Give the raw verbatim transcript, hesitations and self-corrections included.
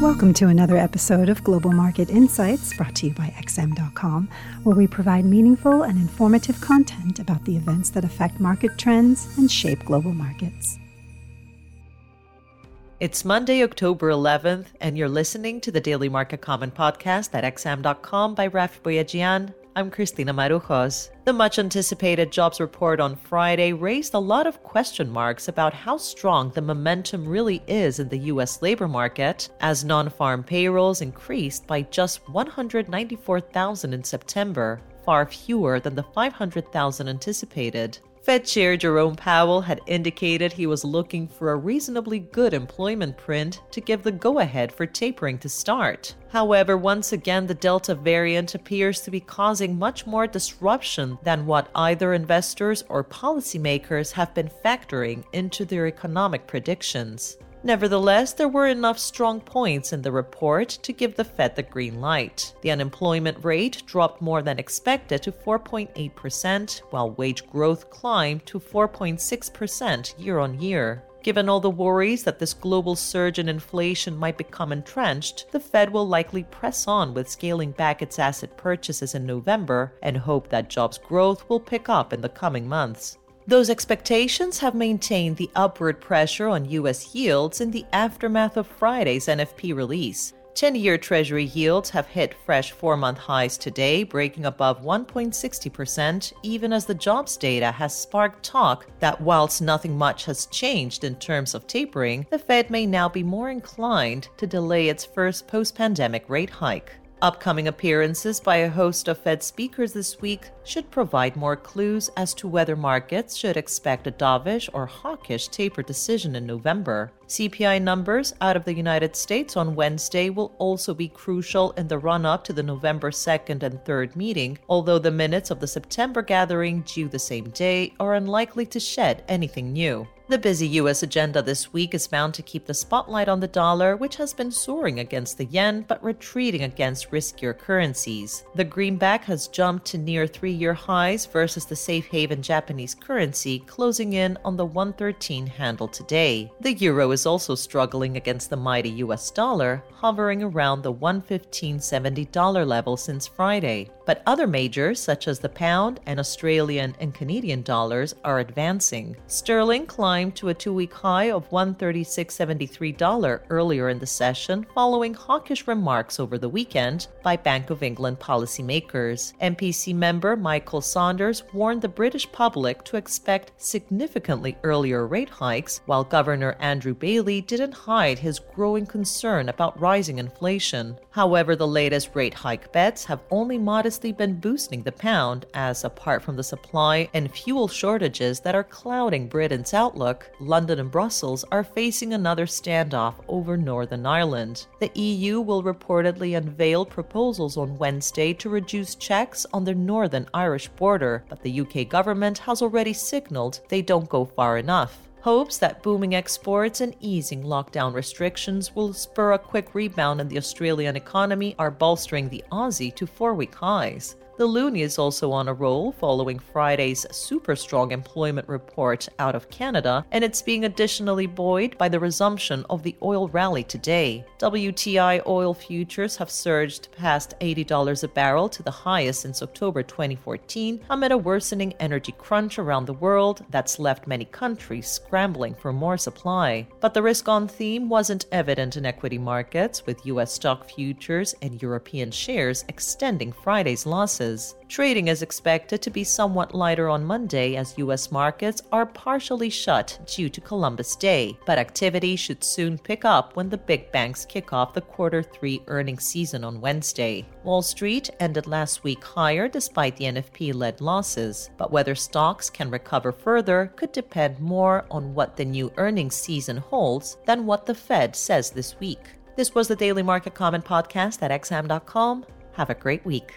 Welcome to another episode of Global Market Insights, brought to you by X M dot com, where we provide meaningful and informative content about the events that affect market trends and shape global markets. It's Monday, October eleventh, and you're listening to the Daily Market Comment podcast at X M dot com by Raf Boyajian. I'm Christina Marujos. The much-anticipated jobs report on Friday raised a lot of question marks about how strong the momentum really is in the U S labor market, as non-farm payrolls increased by just one hundred ninety-four thousand in September, far fewer than the five hundred thousand anticipated. Fed Chair Jerome Powell had indicated he was looking for a reasonably good employment print to give the go-ahead for tapering to start. However, once again, the Delta variant appears to be causing much more disruption than what either investors or policymakers have been factoring into their economic predictions. Nevertheless, there were enough strong points in the report to give the Fed the green light. The unemployment rate dropped more than expected to four point eight percent, while wage growth climbed to four point six percent year-on-year. Given all the worries that this global surge in inflation might become entrenched, the Fed will likely press on with scaling back its asset purchases in November and hope that jobs growth will pick up in the coming months. Those expectations have maintained the upward pressure on U S yields in the aftermath of Friday's N F P release. ten-year Treasury yields have hit fresh four-month highs today, breaking above one point six zero percent, even as the jobs data has sparked talk that whilst nothing much has changed in terms of tapering, the Fed may now be more inclined to delay its first post-pandemic rate hike. Upcoming appearances by a host of Fed speakers this week should provide more clues as to whether markets should expect a dovish or hawkish taper decision in November. C P I numbers out of the United States on Wednesday will also be crucial in the run-up to the November second and third meeting, although the minutes of the September gathering due the same day are unlikely to shed anything new. The busy U S agenda this week is bound to keep the spotlight on the dollar, which has been soaring against the yen but retreating against riskier currencies. The greenback has jumped to near three-year highs versus the safe haven Japanese currency, closing in on the one thirteen handle today. The euro is also struggling against the mighty U S dollar, hovering around the one fifteen seventy level since Friday. But other majors, such as the pound and Australian and Canadian dollars, are advancing. Sterling climbed to a two-week high of one thirty-six seventy-three earlier in the session following hawkish remarks over the weekend by Bank of England policymakers. M P C member Michael Saunders warned the British public to expect significantly earlier rate hikes, while Governor Andrew Bailey didn't hide his growing concern about rising inflation. However, the latest rate hike bets have only modestly been boosting the pound, as apart from the supply and fuel shortages that are clouding Britain's outlook, London and Brussels are facing another standoff over Northern Ireland. The E U will reportedly unveil proposals on Wednesday to reduce checks on the Northern Irish border, but the U K government has already signaled they don't go far enough. Hopes that booming exports and easing lockdown restrictions will spur a quick rebound in the Australian economy are bolstering the Aussie to four-week highs. The loonie is also on a roll following Friday's super strong employment report out of Canada, and it's being additionally buoyed by the resumption of the oil rally today. W T I oil futures have surged past eighty dollars a barrel to the highest since October twenty fourteen amid a worsening energy crunch around the world that's left many countries scrambling for more supply. But the risk-on theme wasn't evident in equity markets, with U S stock futures and European shares extending Friday's losses. Trading is expected to be somewhat lighter on Monday as U S markets are partially shut due to Columbus Day, but activity should soon pick up when the big banks kick off the quarter three earnings season on Wednesday. Wall Street ended last week higher despite the N F P-led losses, but whether stocks can recover further could depend more on what the new earnings season holds than what the Fed says this week. This was the Daily Market Comment podcast at X M dot com. Have a great week.